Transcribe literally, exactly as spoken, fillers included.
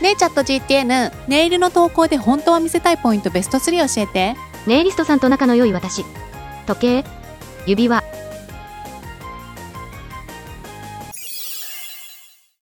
ねえチャット ジーティーエヌ、 ネイルの投稿で本当は見せたいポイントベストスリー教えて。ネイリストさんと仲の良い私、時計、指輪、